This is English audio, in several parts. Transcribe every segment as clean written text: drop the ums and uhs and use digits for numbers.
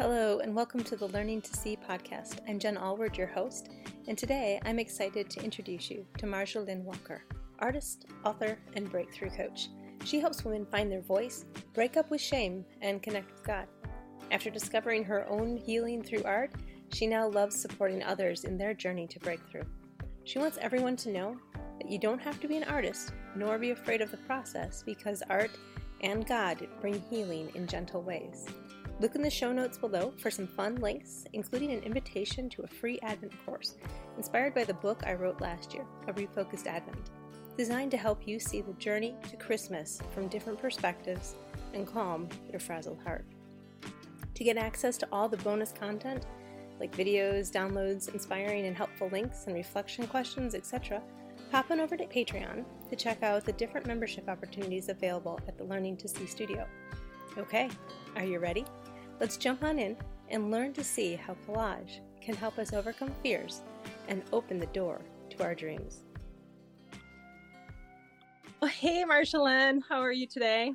Hello, and welcome to the Learning to See podcast. I'm Jen Alward, your host, and today I'm excited to introduce you to Marjolaine Walker, artist, author, and breakthrough coach. She helps women find their voice, break up with shame, and connect with God. After discovering her own healing through art, she now loves supporting others in their journey to breakthrough. She wants everyone to know that you don't have to be an artist, nor be afraid of the process, because art and God bring healing in gentle ways. Look in the show notes below for some fun links, including an invitation to a free Advent course inspired by the book I wrote last year, A Refocused Advent, designed to help you see the journey to Christmas from different perspectives and calm your frazzled heart. To get access to all the bonus content, like videos, downloads, inspiring and helpful links, and reflection questions, etc., hop on over to Patreon to check out the different membership opportunities available at the Learning to See Studio. Okay, are you ready? Let's jump on in and learn to see how collage can help us overcome fears and open the door to our dreams. Well, hey, Marjolaine, how are you today?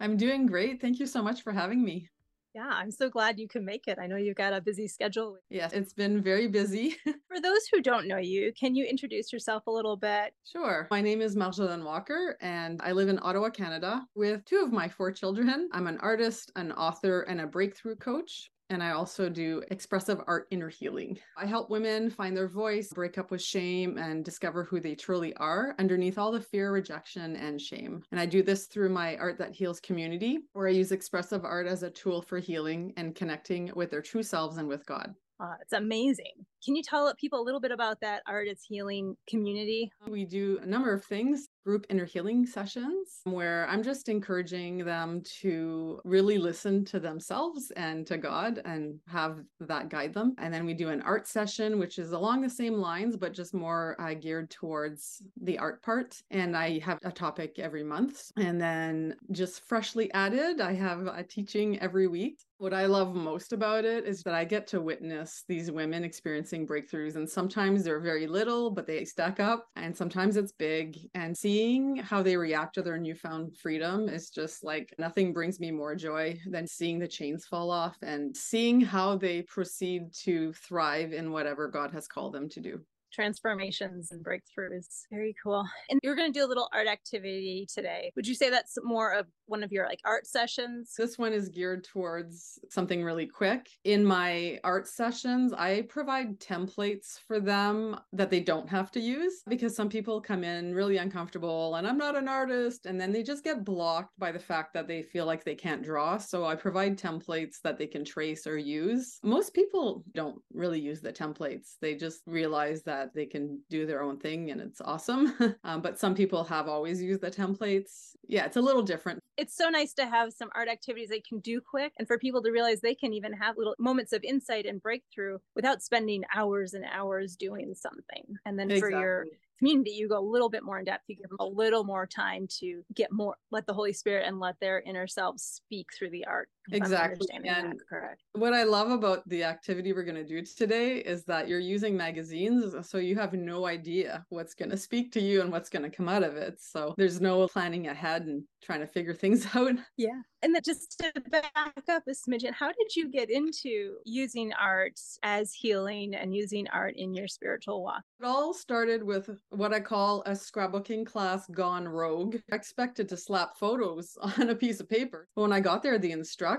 I'm doing great. Thank you so much for having me. Yeah, I'm so glad you can make it. I know you've got a busy schedule. Yes, it's been very busy. For those who don't know you, can you introduce yourself a little bit? Sure. My name is Marjolaine Walker, and I live in Ottawa, Canada, with two of my four children. I'm an artist, an author, and a breakthrough coach. And I also do expressive art inner healing. I help women find their voice, break up with shame, and discover who they truly are underneath all the fear, rejection, and shame. And I do this through my Art That Heals community, where I use expressive art as a tool for healing and connecting with their true selves and with God. It's amazing. Can you tell people a little bit about that Art That Heals community? We do a number of things. Group inner healing sessions where I'm just encouraging them to really listen to themselves and to God and have that guide them. And then we do an art session, which is along the same lines, but just more geared towards the art part. And I have a topic every month. And then just freshly added, I have a teaching every week. What I love most about it is that I get to witness these women experiencing breakthroughs. And sometimes they're very little, but they stack up. And sometimes it's big. And seeing how they react to their newfound freedom is just like nothing brings me more joy than seeing the chains fall off and seeing how they proceed to thrive in whatever God has called them to do. Transformations and breakthroughs. Very cool. And you're going to do a little art activity today. Would you say that's more of one of your art sessions? This one is geared towards something really quick. In my art sessions, I provide templates for them that they don't have to use because some people come in really uncomfortable and I'm not an artist. And then they just get blocked by the fact that they feel like they can't draw. So I provide templates that they can trace or use. Most people don't really use the templates. They just realize that they can do their own thing and it's awesome. But some people have always used the templates. Yeah, it's a little different. It's so nice to have some art activities they can do quick and for people to realize they can even have little moments of insight and breakthrough without spending hours and hours doing something. And then exactly. For your community, you go a little bit more in depth. You give them a little more time to get more, let the Holy Spirit and let their inner selves speak through the art. Exactly. And correct. What I love about the activity we're going to do today is that you're using magazines. So you have no idea what's going to speak to you and what's going to come out of it. So there's no planning ahead and trying to figure things out. Yeah. And then just to back up a smidgen, how did you get into using art as healing and using art in your spiritual walk? It all started with what I call a scrapbooking class gone rogue. I expected to slap photos on a piece of paper. But when I got there, the instructor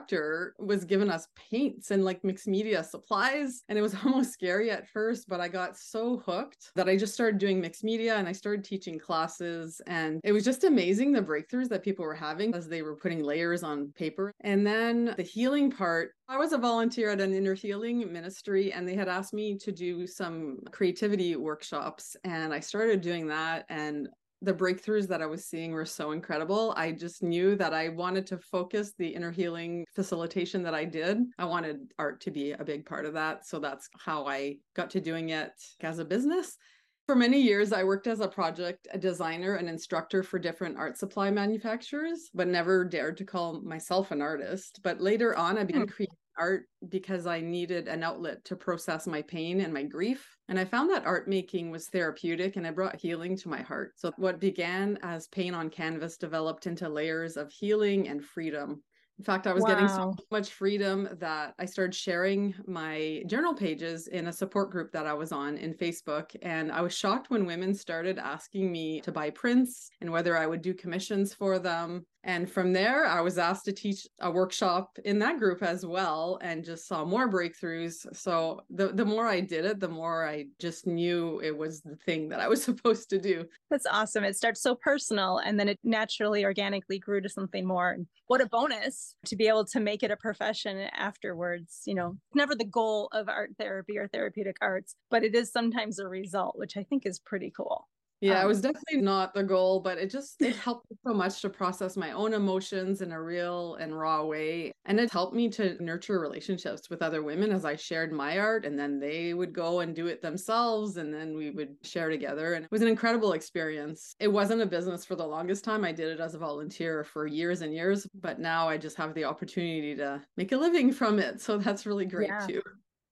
was giving us paints and mixed media supplies. And it was almost scary at first, but I got so hooked that I just started doing mixed media and I started teaching classes. And it was just amazing the breakthroughs that people were having as they were putting layers on paper. And then the healing part, I was a volunteer at an inner healing ministry and they had asked me to do some creativity workshops and I started doing that. And the breakthroughs that I was seeing were so incredible. I just knew that I wanted to focus the inner healing facilitation that I did. I wanted art to be a big part of that. So that's how I got to doing it as a business. For many years, I worked as a project, a designer, an instructor for different art supply manufacturers, but never dared to call myself an artist. But later on, I began creating art because I needed an outlet to process my pain and my grief. And I found that art making was therapeutic and it brought healing to my heart. So what began as pain on canvas developed into layers of healing and freedom. In fact, I was getting so much freedom that I started sharing my journal pages in a support group that I was on in Facebook. And I was shocked when women started asking me to buy prints and whether I would do commissions for them. And from there, I was asked to teach a workshop in that group as well, and just saw more breakthroughs. So the more I did it, the more I just knew it was the thing that I was supposed to do. That's awesome. It starts so personal, and then it naturally, organically grew to something more. What a bonus to be able to make it a profession afterwards. You know, never the goal of art therapy or therapeutic arts, but it is sometimes a result, which I think is pretty cool. Yeah, it was definitely not the goal, but it helped so much to process my own emotions in a real and raw way. And it helped me to nurture relationships with other women as I shared my art, and then they would go and do it themselves, and then we would share together. And it was an incredible experience. It wasn't a business for the longest time. I did it as a volunteer for years and years, but now I just have the opportunity to make a living from it. So that's really great too.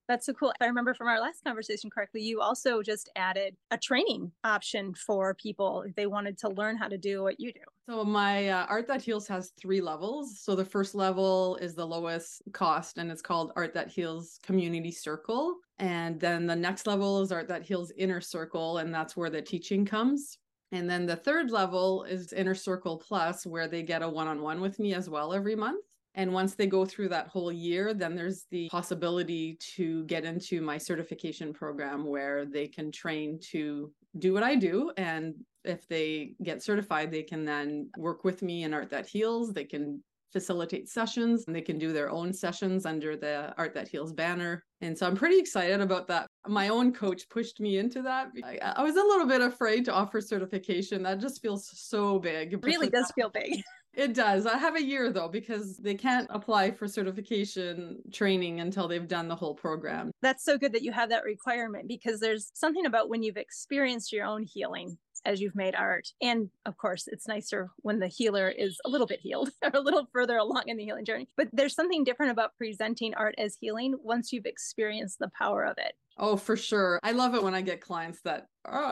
That's so cool. If I remember from our last conversation correctly, you also just added a training option for people if they wanted to learn how to do what you do. So my Art That Heals has 3 levels. So the first level is the lowest cost, and it's called Art That Heals Community Circle. And then the next level is Art That Heals Inner Circle, and that's where the teaching comes. And then the third level is Inner Circle Plus, where they get a one-on-one with me as well every month. And once they go through that whole year, then there's the possibility to get into my certification program where they can train to do what I do. And if they get certified, they can then work with me in Art That Heals. They can facilitate sessions, and they can do their own sessions under the Art That Heals banner. And so I'm pretty excited about that. My own coach pushed me into that. I was a little bit afraid to offer certification. That just feels so big. It really does feel big. It does. I have a year though, because they can't apply for certification training until they've done the whole program. That's so good that you have that requirement, because there's something about when you've experienced your own healing as you've made art. And of course, it's nicer when the healer is a little bit healed or a little further along in the healing journey. But there's something different about presenting art as healing once you've experienced the power of it. Oh, for sure. I love it when I get clients that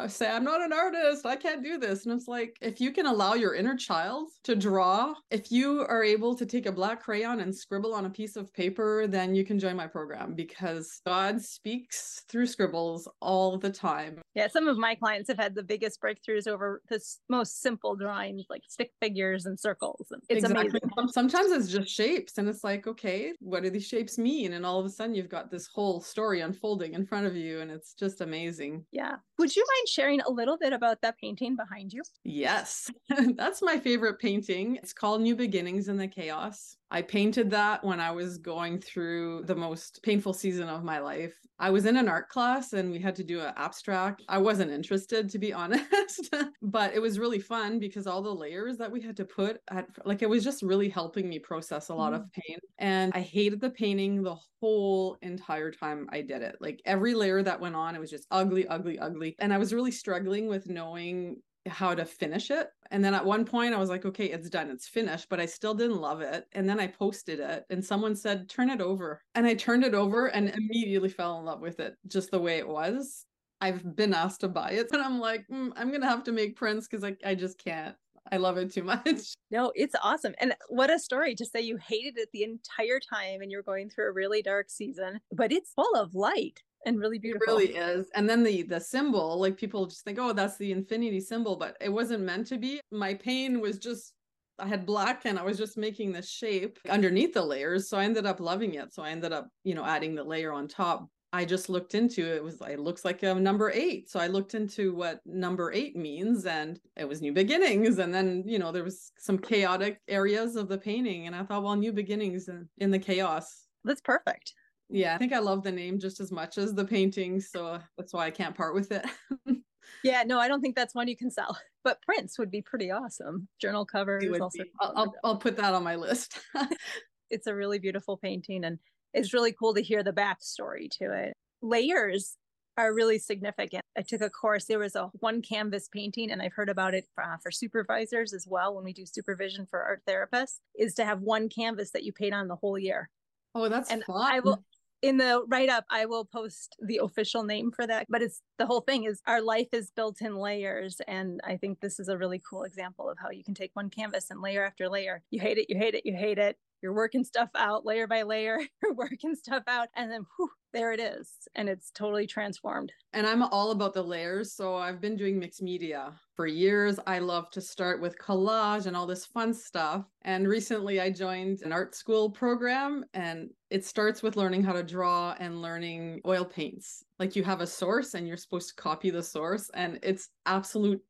say, I'm not an artist, I can't do this. And it's like, if you can allow your inner child to draw, if you are able to take a black crayon and scribble on a piece of paper, then you can join my program, because God speaks through scribbles all the time. Yeah, some of my clients have had the biggest breakthroughs over the most simple drawings, like stick figures and circles. It's exactly. Amazing. Sometimes it's just shapes, and it's like, okay, what do these shapes mean? And all of a sudden you've got this whole story unfolding in front of you, and it's just amazing. Yeah. Would you mind sharing a little bit about that painting behind you? Yes, that's my favorite painting. It's called New Beginnings in the Chaos. I painted that when I was going through the most painful season of my life. I was in an art class and we had to do an abstract. I wasn't interested, to be honest, but it was really fun because all the layers that we had to put at, like, it was just really helping me process a lot of pain. And I hated the painting the whole entire time I did it. Like, every layer that went on, it was just ugly, ugly, ugly. And I was really struggling with knowing how to finish it. And then at one point I was like, okay, it's done, it's finished, but I still didn't love it. And then I posted it and someone said, turn it over. And I turned it over and immediately fell in love with it, just the way it was. I've been asked to buy it, and I'm like, I'm going to have to make prints because I just can't. I love it too much. No, it's awesome. And what a story to say you hated it the entire time and you're going through a really dark season, but it's full of light. And really beautiful. It really is. And then the symbol, like, people just think, oh, that's the infinity symbol, but it wasn't meant to be. My pain was just, I had black and I was just making this shape underneath the layers. So I ended up loving it. So I ended up, you know, adding the layer on top. I just looked into it. It looks like a number 8. So I looked into what number 8 means, and it was new beginnings. And then, you know, there was some chaotic areas of the painting, and I thought, well, new beginnings in the chaos. That's perfect. Yeah, I think I love the name just as much as the painting, so that's why I can't part with it. Yeah, no, I don't think that's one you can sell, but prints would be pretty awesome. Journal covers. I'll put that on my list. It's a really beautiful painting, and it's really cool to hear the backstory to it. Layers are really significant. I took a course, there was one canvas painting, and I've heard about it for supervisors as well when we do supervision for art therapists, is to have one canvas that you paint on the whole year. Oh, that's fun. In the write-up, I will post the official name for that, but the whole thing is our life is built in layers. And I think this is a really cool example of how you can take one canvas and layer after layer. You hate it, you hate it, you hate it. You're working stuff out layer by layer, you're working stuff out, and then whew, there it is. And it's totally transformed. And I'm all about the layers. So I've been doing mixed media for years. I love to start with collage and all this fun stuff. And recently I joined an art school program, and it starts with learning how to draw and learning oil paints. Like, you have a source and you're supposed to copy the source, and it's absolute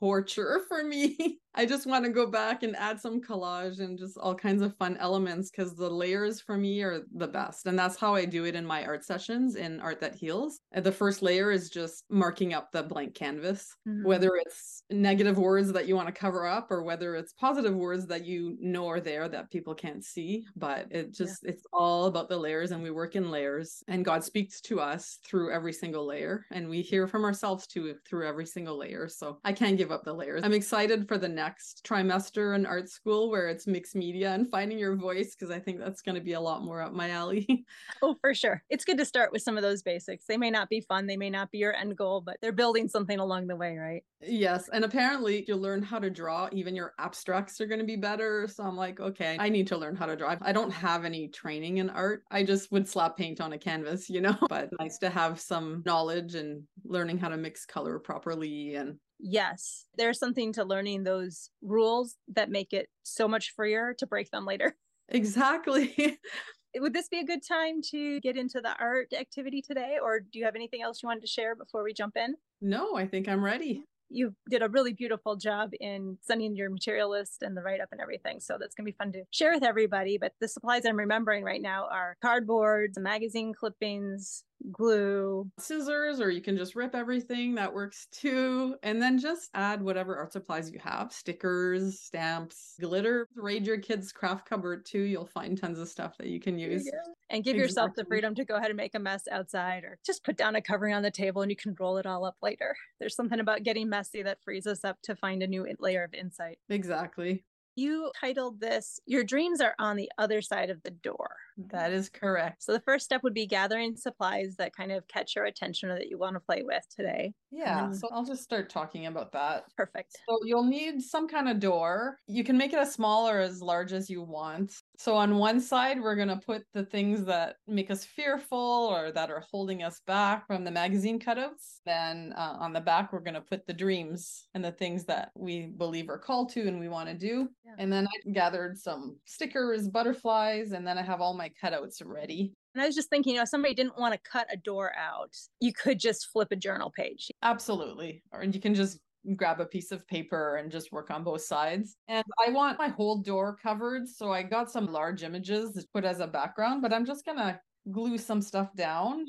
torture for me. I just want to go back and add some collage and just all kinds of fun elements, because the layers for me are the best. And that's how I do it in my art sessions in Art That Heals. The first layer is just marking up the blank canvas, whether it's negative words that you want to cover up or whether it's positive words that you know are there that people can't see. But it just, it's all about the layers, and we work in layers, and God speaks to us through every single layer, and we hear from ourselves too through every single layer. So I can't give up the layers. I'm excited for the next trimester in art school where it's mixed media and finding your voice, because I think that's going to be a lot more up my alley. Oh, for sure. It's good to start with some of those basics. They may not be fun. They may not be your end goal, but they're building something along the way, right? Yes. And apparently you'll learn how to draw. Even your abstracts are going to be better. So I'm like, okay, I need to learn how to draw. I don't have any training in art. I just would slap paint on a canvas, you know, but nice to have some knowledge and learning how to mix color properly. And yes, there's something to learning those rules that make it so much freer to break them later. Exactly. Would this be a good time to get into the art activity today? Or do you have anything else you wanted to share before we jump in? No, I think I'm ready. You did a really beautiful job in sending your material list and the write-up and everything. So that's going to be fun to share with everybody. But the supplies I'm remembering right now are cardboards, magazine clippings, glue, scissors, or you can just rip everything. That works too. And then just add whatever art supplies you have, stickers, stamps, glitter. Raid your kids' craft cupboard too. You'll find tons of stuff that you can use. You and give yourself the freedom to go ahead and make a mess outside, or just put down a covering on the table and you can roll it all up later. There's something about getting messy that frees us up to find a new layer of insight. Exactly. You titled this, Your Dreams Are on the Other Side of the Door. That is correct. So the first step would be gathering supplies that kind of catch your attention or that you want to play with today. Yeah. So I'll just start talking about that. Perfect. So you'll need some kind of door. You can make it as small or as large as you want. So on one side, we're going to put the things that make us fearful or that are holding us back from the magazine cutouts. Then on the back, we're going to put the dreams and the things that we believe are called to and we want to do. Yeah. And then I gathered some stickers, butterflies, and then I have all my cutouts ready. And I was just thinking, you know, if somebody didn't want to cut a door out, you could just flip a journal page. Absolutely. Or you can just grab a piece of paper and just work on both sides. And I want my whole door covered. So I got some large images to put as a background, but I'm just going to glue some stuff down.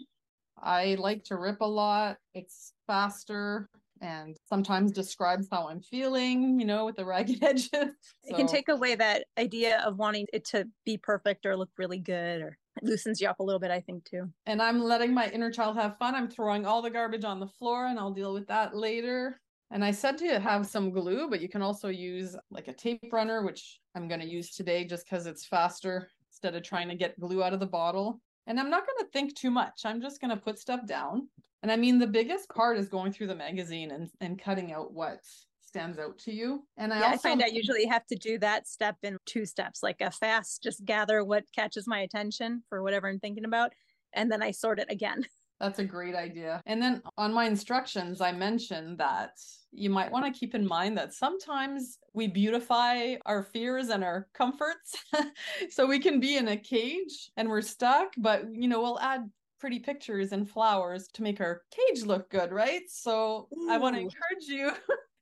I like to rip a lot. It's faster and sometimes describes how I'm feeling, you know, with the ragged edges. So it can take away that idea of wanting it to be perfect or look really good, or it loosens you up a little bit, I think, too. And I'm letting my inner child have fun. I'm throwing all the garbage on the floor and I'll deal with that later. And I said to have some glue, but you can also use like a tape runner, which I'm going to use today just because it's faster instead of trying to get glue out of the bottle. And I'm not going to think too much. I'm just going to put stuff down. And I mean, the biggest part is going through the magazine and cutting out what stands out to you. And I find I usually have to do that step in two steps, like a fast, just gather what catches my attention for whatever I'm thinking about. And then I sort it again. That's a great idea. And then on my instructions, I mentioned that you might want to keep in mind that sometimes we beautify our fears and our comforts. So we can be in a cage and we're stuck, but, you know, we'll add pretty pictures and flowers to make our cage look good, right? So I want to encourage you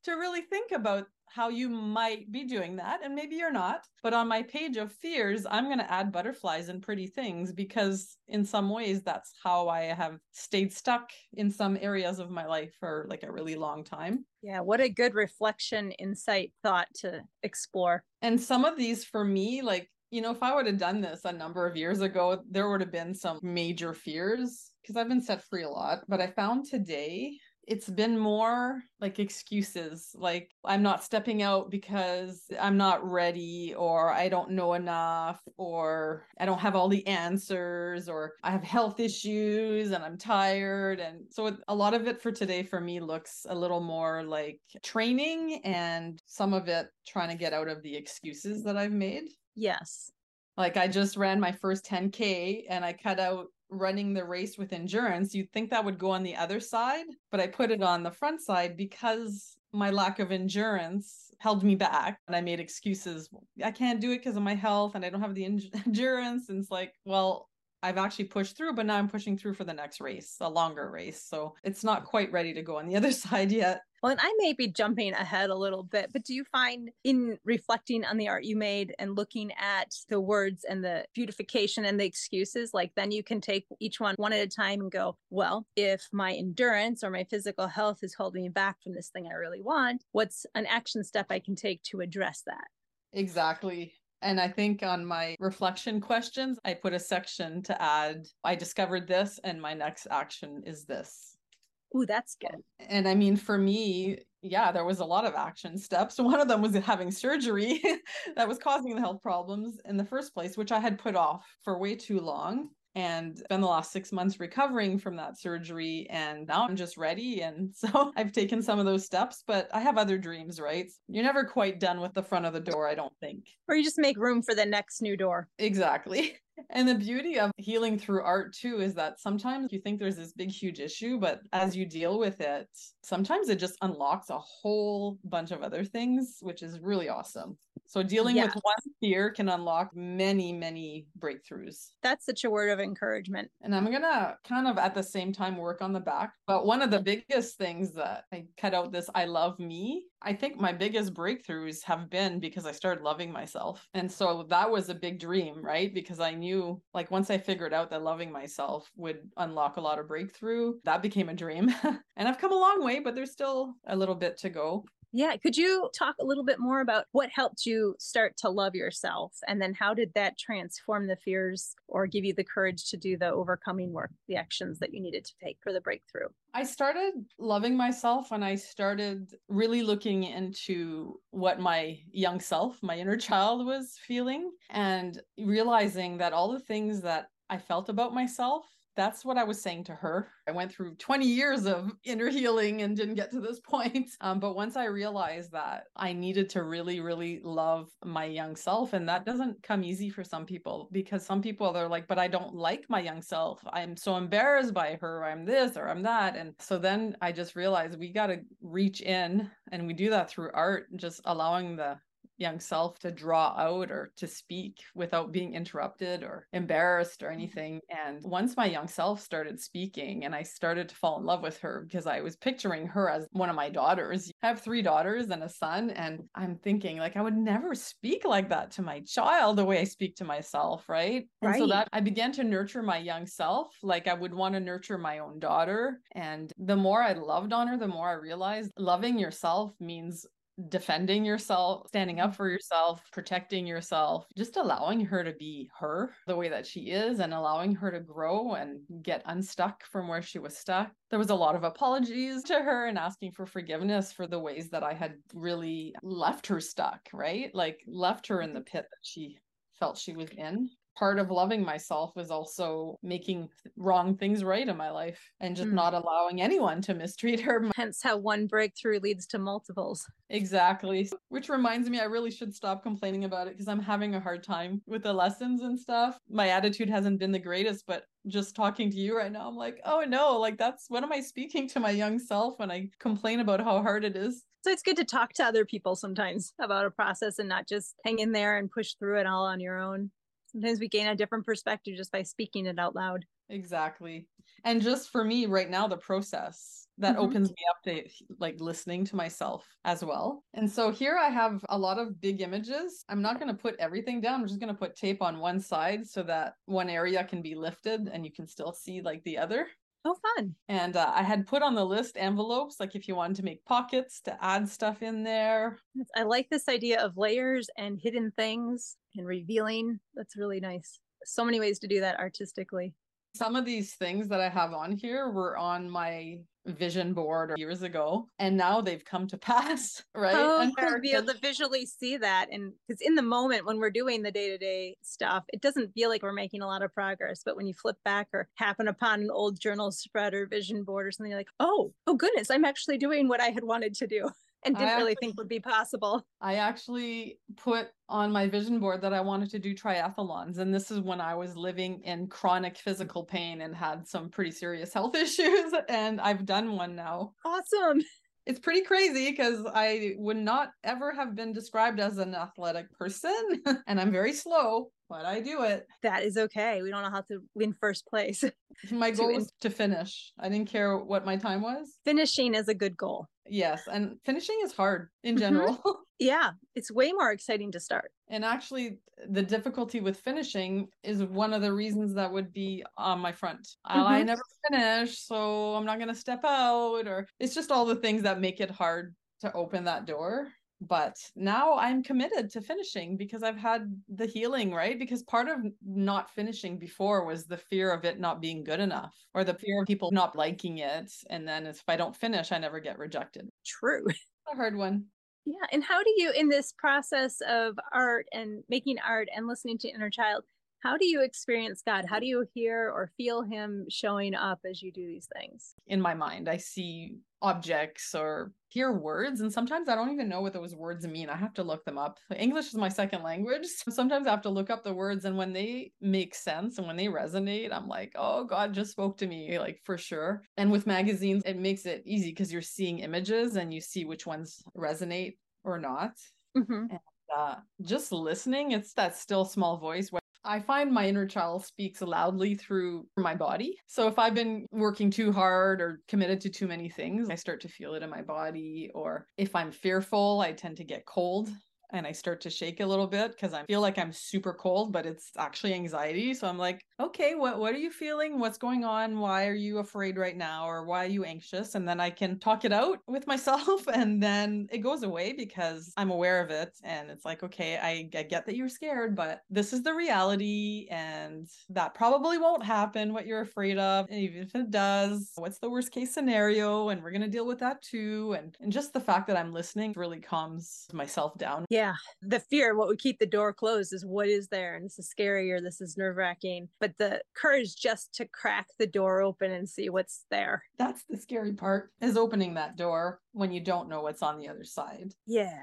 to really think about how you might be doing that. And maybe you're not, but on my page of fears, I'm going to add butterflies and pretty things, because in some ways, that's how I have stayed stuck in some areas of my life for like a really long time. Yeah. What a good reflection, insight, thought to explore. And some of these for me, like, you know, if I would have done this a number of years ago, there would have been some major fears because I've been set free a lot, but I found today it's been more like excuses, like I'm not stepping out because I'm not ready, or I don't know enough, or I don't have all the answers, or I have health issues and I'm tired. And so a lot of it for today for me looks a little more like training, and some of it trying to get out of the excuses that I've made. Yes. Like I just ran my first 10K and I cut out running the race with endurance. You'd think that would go on the other side, but I put it on the front side because my lack of endurance held me back. And I made excuses. I can't do it because of my health and I don't have the endurance. And it's like, well, I've actually pushed through, but now I'm pushing through for the next race, a longer race. So it's not quite ready to go on the other side yet. Well, and I may be jumping ahead a little bit, but do you find in reflecting on the art you made and looking at the words and the beautification and the excuses, like then you can take each one at a time and go, well, if my endurance or my physical health is holding me back from this thing I really want, what's an action step I can take to address that? Exactly. And I think on my reflection questions, I put a section to add, I discovered this and my next action is this. Oh, that's good. And I mean, for me, yeah, there was a lot of action steps. One of them was having surgery that was causing the health problems in the first place, which I had put off for way too long. And spent the last 6 months recovering from that surgery. And now I'm just ready. And so I've taken some of those steps, but I have other dreams, right? You're never quite done with the front of the door, I don't think. Or you just make room for the next new door. Exactly. And the beauty of healing through art too, is that sometimes you think there's this big, huge issue, but as you deal with it, sometimes it just unlocks a whole bunch of other things, which is really awesome. So dealing with one fear can unlock many, many breakthroughs. That's such a word of encouragement. And I'm going to kind of at the same time work on the back. But one of the biggest things that I cut out this, I love me. I think my biggest breakthroughs have been because I started loving myself. And so that was a big dream, right? Because I knew, like, once I figured out that loving myself would unlock a lot of breakthrough, that became a dream. And I've come a long way, but there's still a little bit to go. Yeah. Could you talk a little bit more about what helped you start to love yourself? And then how did that transform the fears or give you the courage to do the overcoming work, the actions that you needed to take for the breakthrough? I started loving myself when I started really looking into what my young self, my inner child, was feeling and realizing that all the things that I felt about myself, that's what I was saying to her. I went through 20 years of inner healing and didn't get to this point. But once I realized that I needed to really, really love my young self, and that doesn't come easy for some people, because some people they're like, but I don't like my young self. I'm so embarrassed by her. I'm this or I'm that. And so then I just realized we got to reach in, and we do that through art, just allowing the young self to draw out or to speak without being interrupted or embarrassed or anything. And once my young self started speaking and I started to fall in love with her, because I was picturing her as one of my daughters. I have 3 daughters and a son, and I'm thinking, like, I would never speak like that to my child the way I speak to myself, right? And so that I began to nurture my young self like I would want to nurture my own daughter. And the more I loved on her, the more I realized loving yourself means defending yourself, standing up for yourself, protecting yourself, just allowing her to be her the way that she is and allowing her to grow and get unstuck from where she was stuck. There was a lot of apologies to her and asking for forgiveness for the ways that I had really left her stuck, right? Like left her in the pit that she felt she was in. Part of loving myself was also making wrong things right in my life and just not allowing anyone to mistreat her. Hence how one breakthrough leads to multiples. Exactly. Which reminds me, I really should stop complaining about it because I'm having a hard time with the lessons and stuff. My attitude hasn't been the greatest, but just talking to you right now, I'm like, oh no, like that's, what am I speaking to my young self when I complain about how hard it is? So it's good to talk to other people sometimes about a process and not just hang in there and push through it all on your own. Sometimes we gain a different perspective just by speaking it out loud. Exactly. And just for me right now, the process that opens me up to like listening to myself as well. And so here I have a lot of big images. I'm not going to put everything down. I'm just going to put tape on one side so that one area can be lifted and you can still see like the other. Oh, fun. And I had put on the list envelopes, like if you wanted to make pockets to add stuff in there. I like this idea of layers and hidden things and revealing. That's really nice. So many ways to do that artistically. Some of these things that I have on here were on my vision board years ago, and now they've come to pass, right? Oh, to be able to visually see that. And because in the moment when we're doing the day-to-day stuff, it doesn't feel like we're making a lot of progress. But when you flip back or happen upon an old journal spread or vision board or something, you're like, oh goodness, I'm actually doing what I had wanted to do. and didn't really think would be possible. I actually put on my vision board that I wanted to do triathlons. And this is when I was living in chronic physical pain and had some pretty serious health issues. And I've done one now. Awesome. It's pretty crazy because I would not ever have been described as an athletic person. And I'm very slow, but I do it. That is okay. We don't know how to win first place. My goal was to finish. I didn't care what my time was. Finishing is a good goal. Yes. And finishing is hard in general. Mm-hmm. Yeah. It's way more exciting to start. And actually, the difficulty with finishing is one of the reasons that would be on my front. Mm-hmm. I never finish, so I'm not going to step out, or it's just all the things that make it hard to open that door. But now I'm committed to finishing because I've had the healing, right? Because part of not finishing before was the fear of it not being good enough, or the fear of people not liking it. And then if I don't finish, I never get rejected. True. A hard one. Yeah. And how do you, in this process of art and making art and listening to inner child, how do you experience God? How do you hear or feel him showing up as you do these things? In my mind, I see objects or hear words. And sometimes I don't even know what those words mean. I have to look them up. English is my second language. So sometimes I have to look up the words, and when they make sense and when they resonate, I'm like, oh, God just spoke to me, like, for sure. And with magazines, it makes it easy because you're seeing images and you see which ones resonate or not. Mm-hmm. And just listening, it's that still small voice. I find my inner child speaks loudly through my body. So if I've been working too hard or committed to too many things, I start to feel it in my body. Or if I'm fearful, I tend to get cold and I start to shake a little bit because I feel like I'm super cold, but it's actually anxiety. So I'm like, okay, what are you feeling? What's going on? Why are you afraid right now? Or why are you anxious? And then I can talk it out with myself, and then it goes away because I'm aware of it. And it's like, okay, I get that you're scared, but this is the reality, and that probably won't happen, what you're afraid of. And even if it does, what's the worst case scenario? And we're going to deal with that too. And just the fact that I'm listening really calms myself down. Yeah. The fear, what would keep the door closed is what is there. And this is scary, or this is nerve wracking, but the courage just to crack the door open and see what's there. That's the scary part, is opening that door when you don't know what's on the other side. Yeah.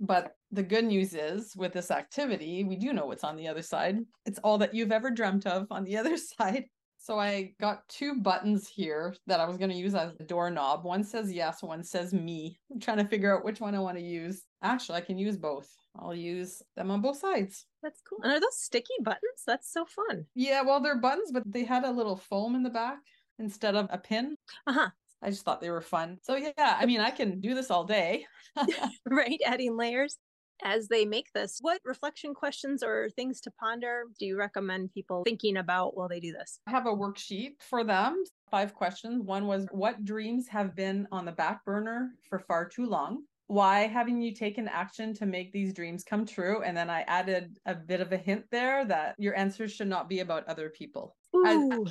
But the good news is, with this activity, we do know what's on the other side. It's all that you've ever dreamt of on the other side. So I got two buttons here that I was going to use as a doorknob. One says yes, one says me. I'm trying to figure out which one I want to use. Actually, I can use both. I'll use them on both sides. That's cool. And are those sticky buttons? That's so fun. Yeah, well, they're buttons, but they had a little foam in the back instead of a pin. Uh-huh. I just thought they were fun. So yeah, I mean, I can do this all day. Right, adding layers. As they make this, what reflection questions or things to ponder do you recommend people thinking about while they do this? I have a worksheet for them. 5 questions. One was, what dreams have been on the back burner for far too long? Why haven't you taken action to make these dreams come true? And then I added a bit of a hint there that your answers should not be about other people. Ooh.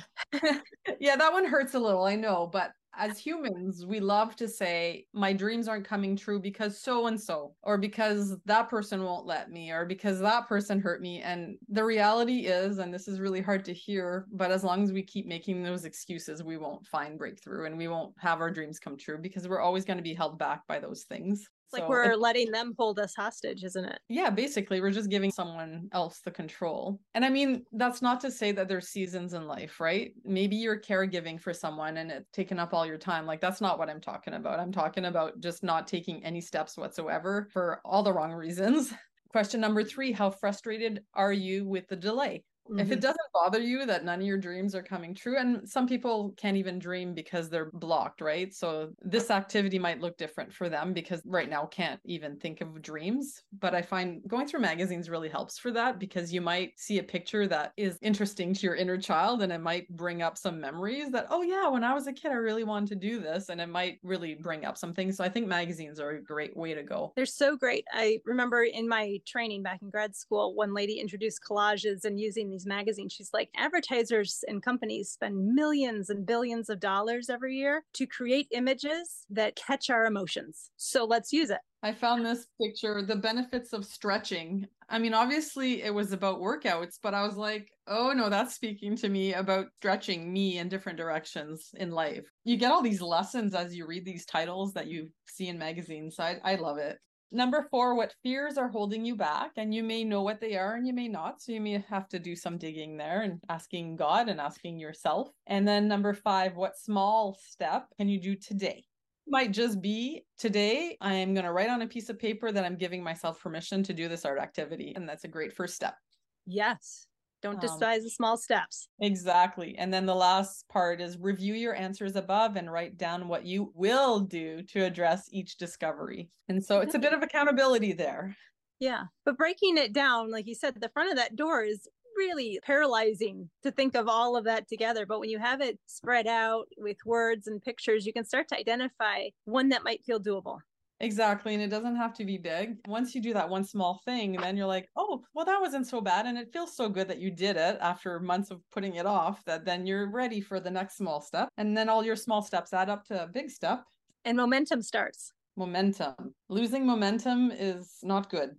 Yeah, that one hurts a little, I know, but as humans, we love to say, my dreams aren't coming true because so-and-so, or because that person won't let me, or because that person hurt me. And the reality is, and this is really hard to hear, but as long as we keep making those excuses, we won't find breakthrough and we won't have our dreams come true, because we're always going to be held back by those things. It's like we're letting them hold us hostage, isn't it? Yeah, basically, we're just giving someone else the control. And I mean, that's not to say that there's seasons in life, right? Maybe you're caregiving for someone and it's taken up all your time. Like, that's not what I'm talking about. I'm talking about just not taking any steps whatsoever for all the wrong reasons. Question number 3, how frustrated are you with the delay? Mm-hmm. If it doesn't bother you that none of your dreams are coming true, and some people can't even dream because they're blocked, right? So this activity might look different for them, because right now can't even think of dreams. But I find going through magazines really helps for that, because you might see a picture that is interesting to your inner child, and it might bring up some memories that, oh yeah, when I was a kid, I really wanted to do this. And it might really bring up some things. So I think magazines are a great way to go. They're so great. I remember in my training back in grad school, one lady introduced collages and using these magazines. She's like, advertisers and companies spend millions and billions of dollars every year to create images that catch our emotions. So let's use it. I found this picture, the benefits of stretching. I mean, obviously it was about workouts, but I was like, oh no, that's speaking to me about stretching me in different directions in life. You get all these lessons as you read these titles that you see in magazines. So I love it. Number 4, what fears are holding you back? And you may know what they are and you may not. So you may have to do some digging there and asking God and asking yourself. And then number 5, what small step can you do today? Might just be today, I am going to write on a piece of paper that I'm giving myself permission to do this art activity. And that's a great first step. Yes. Don't despise the small steps. Exactly. And then the last part is review your answers above and write down what you will do to address each discovery. And so it's a bit of accountability there. Yeah. But breaking it down, like you said, the front of that door is really paralyzing to think of all of that together. But when you have it spread out with words and pictures, you can start to identify one that might feel doable. Exactly. And it doesn't have to be big. Once you do that one small thing, then you're like, oh, well, that wasn't so bad. And it feels so good that you did it after months of putting it off, that then you're ready for the next small step. And then all your small steps add up to a big step. And momentum starts. Momentum. Losing momentum is not good.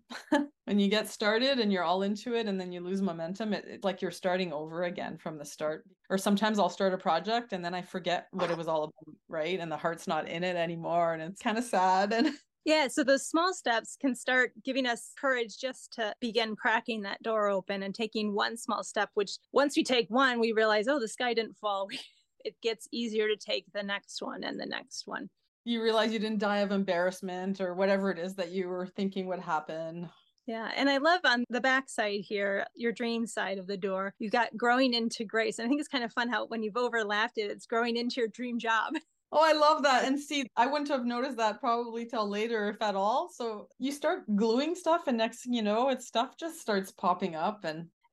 When you get started and you're all into it and then you lose momentum, it's like you're starting over again from the start. Or sometimes I'll start a project and then I forget what it was all about, right? And the heart's not in it anymore and it's kind of sad. And yeah, so those small steps can start giving us courage just to begin cracking that door open and taking one small step, which once we take one, we realize, oh, the sky didn't fall. It gets easier to take the next one and the next one. You realize you didn't die of embarrassment or whatever it is that you were thinking would happen. Yeah. And I love on the backside here, your dream side of the door, you've got growing into grace. And I think it's kind of fun how when you've overlapped it, it's growing into your dream job. Oh, I love that. And see, I wouldn't have noticed that probably till later, if at all. So you start gluing stuff and next thing you know, it's stuff just starts popping up.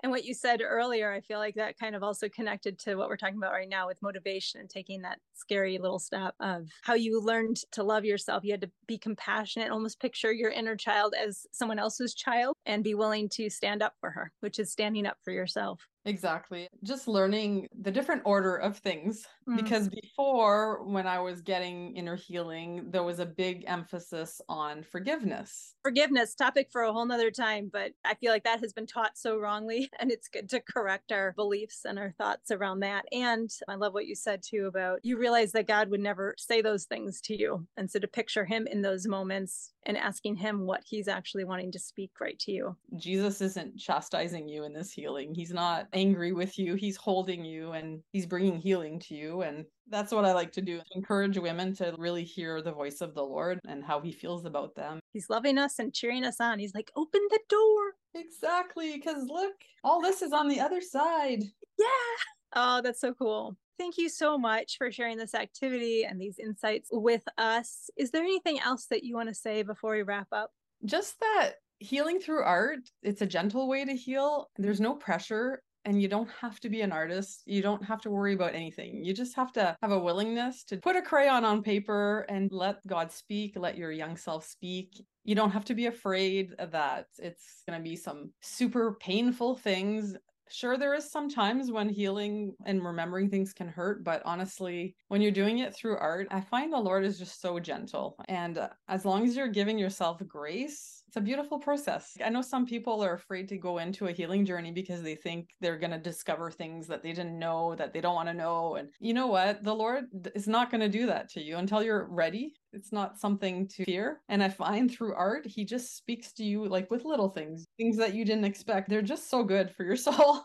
And what you said earlier, I feel like that kind of also connected to what we're talking about right now with motivation and taking that scary little step of how you learned to love yourself. You had to be compassionate, almost picture your inner child as someone else's child and be willing to stand up for her, which is standing up for yourself. Exactly. Just learning the different order of things, because before when I was getting inner healing, there was a big emphasis on forgiveness. Forgiveness, topic for a whole nother time, but I feel like that has been taught so wrongly and it's good to correct our beliefs and our thoughts around that. And I love what you said too about you realize that God would never say those things to you. And so to picture him in those moments and asking him what he's actually wanting to speak right to you. Jesus isn't chastising you in this healing. He's not angry with you. He's holding you and he's bringing healing to you. And that's what I like to do. Encourage women to really hear the voice of the Lord and how he feels about them. He's loving us and cheering us on. He's like, open the door. Exactly. Because look, all this is on the other side. Yeah. Oh, that's so cool. Thank you so much for sharing this activity and these insights with us. Is there anything else that you want to say before we wrap up? Just that healing through art, it's a gentle way to heal. There's no pressure. And you don't have to be an artist. You don't have to worry about anything. You just have to have a willingness to put a crayon on paper and let God speak, let your young self speak. You don't have to be afraid that it's going to be some super painful things. Sure, there is some times when healing and remembering things can hurt, but honestly, when you're doing it through art, I find the Lord is just so gentle. And as long as you're giving yourself grace, it's a beautiful process. I know some people are afraid to go into a healing journey because they think they're going to discover things that they didn't know, that they don't want to know. And you know what? The Lord is not going to do that to you until you're ready. It's not something to fear. And I find through art, he just speaks to you like with little things, things that you didn't expect. They're just so good for your soul.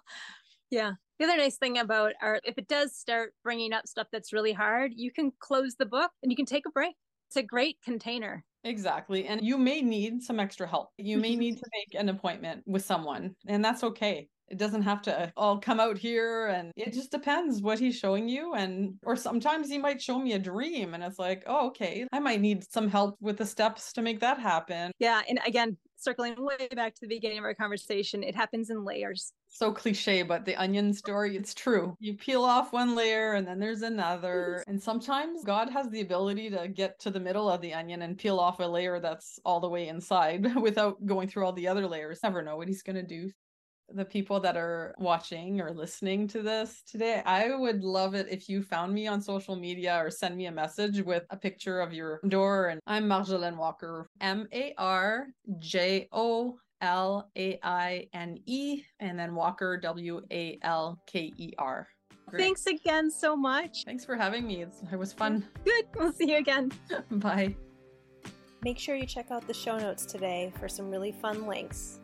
Yeah. The other nice thing about art, if it does start bringing up stuff that's really hard, you can close the book and you can take a break. It's a great container. Exactly. And you may need some extra help. You may need to make an appointment with someone, and that's okay. It doesn't have to all come out here, and it just depends what he's showing you. And, or sometimes he might show me a dream and it's like, oh, okay, I might need some help with the steps to make that happen. Yeah. And again, circling way back to the beginning of our conversation, it happens in layers. So cliche, but the onion story, it's true. You peel off one layer and then there's another. And sometimes God has the ability to get to the middle of the onion and peel off a layer that's all the way inside without going through all the other layers. Never know what he's going to do. the people that are watching or listening to this today, I would love it if you found me on social media or send me a message with a picture of your door. And I'm Marjolaine Walker, Marjolaine, and then Walker, WALKER. Great. Thanks again so much. Thanks for having me. It was fun. Good. We'll see you again. Bye. Make sure you check out the show notes today for some really fun links.